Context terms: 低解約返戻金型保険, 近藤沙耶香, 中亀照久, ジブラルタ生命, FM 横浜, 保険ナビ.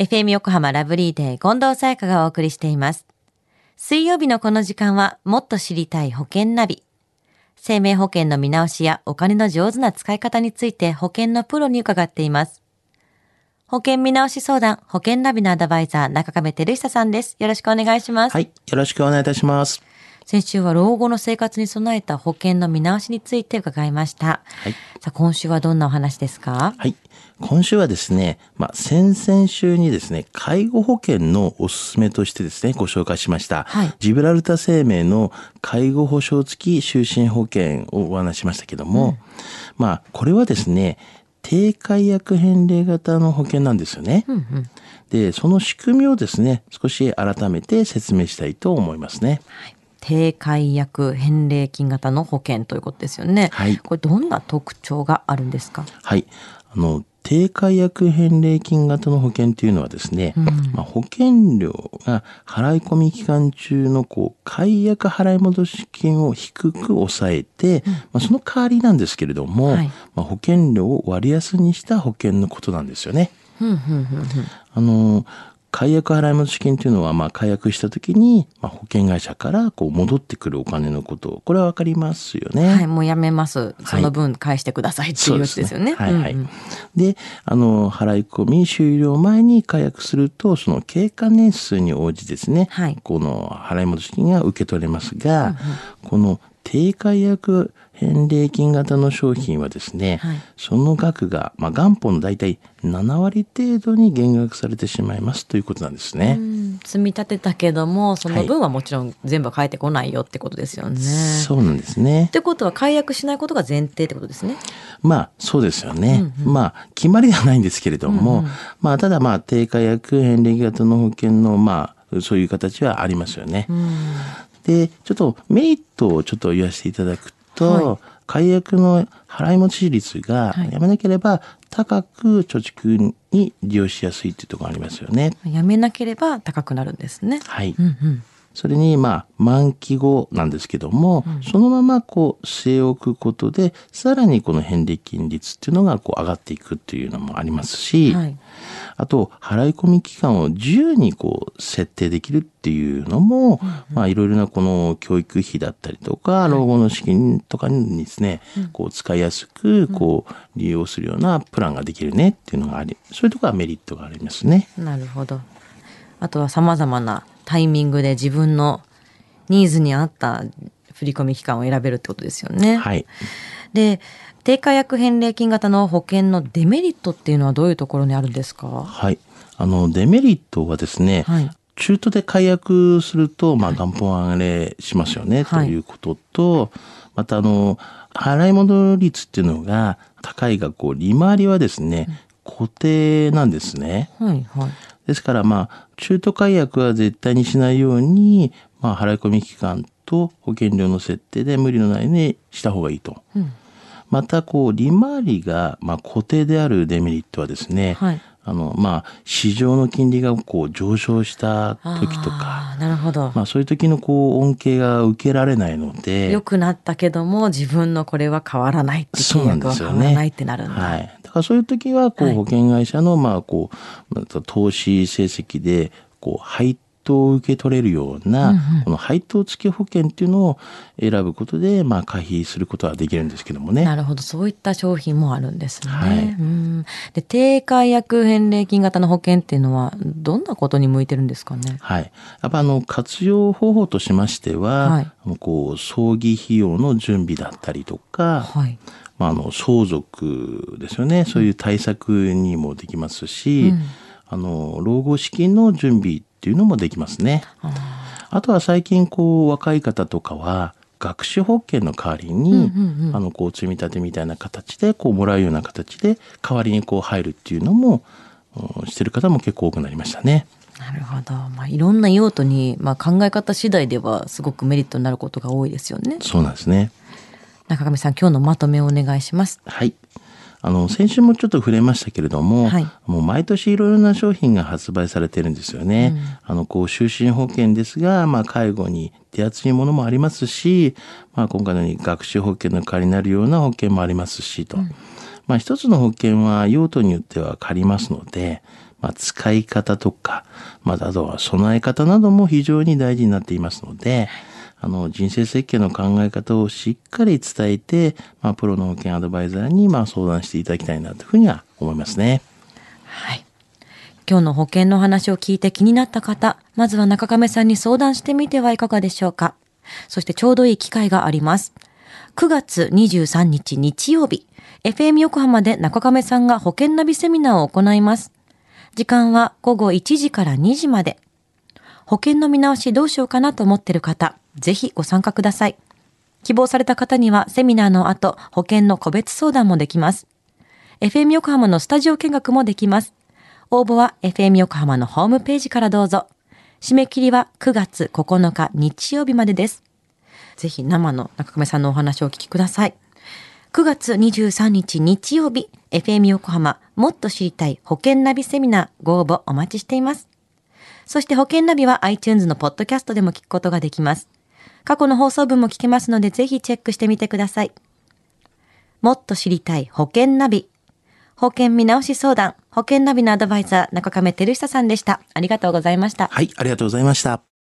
FM 横浜ラブリーデー近藤沙耶香がお送りしています。水曜日のこの時間はもっと知りたい保険ナビ。生命保険の見直しやお金の上手な使い方について保険のプロに伺っています。保険見直し相談、保険ナビのアドバイザー、中亀照久さんです。よろしくお願いします。はい、よろしくお願いいたします。先週は老後の生活に備えた保険の見直しについて伺いました。はい、さあ今週はどんなお話ですか？はい、今週はですね、先々週にですね、介護保険のおすすめとしてですね、ご紹介しました、はい、ジブラルタ生命の介護保障付き就寝保険をお話しましたけども、これはですね、低解約返礼型の保険なんですよね、で、その仕組みをですね、少し改めて説明したいと思いますね。はい、低解約返礼金型の保険ということですよね。はい、これどんな特徴があるんですか？はい、低解約返礼金型の保険というのはですね、保険料が払い込み期間中の解約払い戻し金を低く抑えて、その代わりなんですけれども、保険料を割安にした保険のことなんですよね。解約払い戻し金というのは、解約したときに、保険会社から戻ってくるお金のこと、これはわかりますよね。はい、もうやめます。その分返してくださいっていうやつですよね。で、払い込み終了前に解約すると、その経過年数に応じですね、この払い戻し金が受け取れますが、この低解約返礼金型の商品はですね、その額が、元本のだいたい7割程度に減額されてしまいますということなんですね。積み立てたけども、その分はもちろん全部返ってこないよってことですよね。そうなんですね。ってことは解約しないことが前提ってことですね。そうですよね。決まりではないんですけれども、ただ低解約返礼型の保険のそういう形はありますよね。で、ちょっとメリットをちょっと言わせていただくと、解約の払い戻し率がやめなければ高く貯蓄に利用しやすいというところがありますよね。やめなければ高くなるんですね。それに満期後なんですけども、そのまま据え置くことでさらにこの返礼金率っていうのが上がっていくというのもありますし、あと払い込み期間を自由に設定できるっていうのも、いろいろなこの教育費だったりとか、老後の資金とかにですね、使いやすく利用するようなプランができるねっていうのがあり、そういうところはメリットがありますね。なるほど。あとはさまざまなタイミングで自分のニーズに合った振込期間を選べるってことですよね。で、低解約返礼金型の保険のデメリットっていうのはどういうところにあるんですか？デメリットはですね、中途で解約すると、元本上がれしますよね、ということと、また払い戻り率っていうのが高いが、利回りはですね、固定なんですね。ですから中途解約は絶対にしないように、払い込み期間と保険料の設定で無理のないようにした方がいいと。また利回りが固定であるデメリットはですね、市場の金利が上昇した時とか、そういう時の恩恵が受けられないので、良くなったけども自分のこれは変わらないって、金額は変わらないってなるんだ。だからそういう時は保険会社の投資成績で配当を受け取れるようなこの配当付き保険っていうのを選ぶことで回避することはできるんですけどもね。なるほど、そういった商品もあるんですね。で、低解約返礼金型の保険っていうのはどんなことに向いてるんですかね？やっぱ活用方法としましては、葬儀費用の準備だったりとか、相続ですよね。そういう対策にもできますし、老後資金の準備っていうのもできますね。あとは最近若い方とかは学資保険の代わりに、積み立てみたいな形でもらうような形で代わりに入るっていうのも、してる方も結構多くなりましたね。なるほど。いろんな用途に、考え方次第ではすごくメリットになることが多いですよね。そうなんですね。中上さん、今日のまとめをお願いします。先週もちょっと触れましたけれども、もう毎年いろいろな商品が発売されてるんですよね。就寝保険ですが、介護に手厚いものもありますし、今回のように学習保険の代わりになるような保険もありますしと、一つの保険は用途によっては変わりますので、使い方とか、あとは備え方なども非常に大事になっていますので、人生設計の考え方をしっかり伝えて、プロの保険アドバイザーに相談していただきたいなというふうには思いますね。はい。今日の保険の話を聞いて気になった方、まずは中亀さんに相談してみてはいかがでしょうか。そしてちょうどいい機会があります。9月23日日曜日、FM 横浜で中亀さんが保険ナビセミナーを行います。時間は午後1時から2時まで。保険の見直しどうしようかなと思っている方、ぜひご参加ください。希望された方にはセミナーの後、保険の個別相談もできます。FM 横浜のスタジオ見学もできます。応募は FM 横浜のホームページからどうぞ。締め切りは9月9日日曜日までです。ぜひ生の中亀さんのお話をお聞きください。9月23日日曜日、FM 横浜もっと知りたい保険ナビセミナーご応募お待ちしています。そして保険ナビは iTunes のポッドキャストでも聞くことができます。過去の放送分も聞けますのでぜひチェックしてみてください。もっと知りたい保険ナビ。保険見直し相談、保険ナビのアドバイザー中亀照久さんでした。ありがとうございました。はい、ありがとうございました。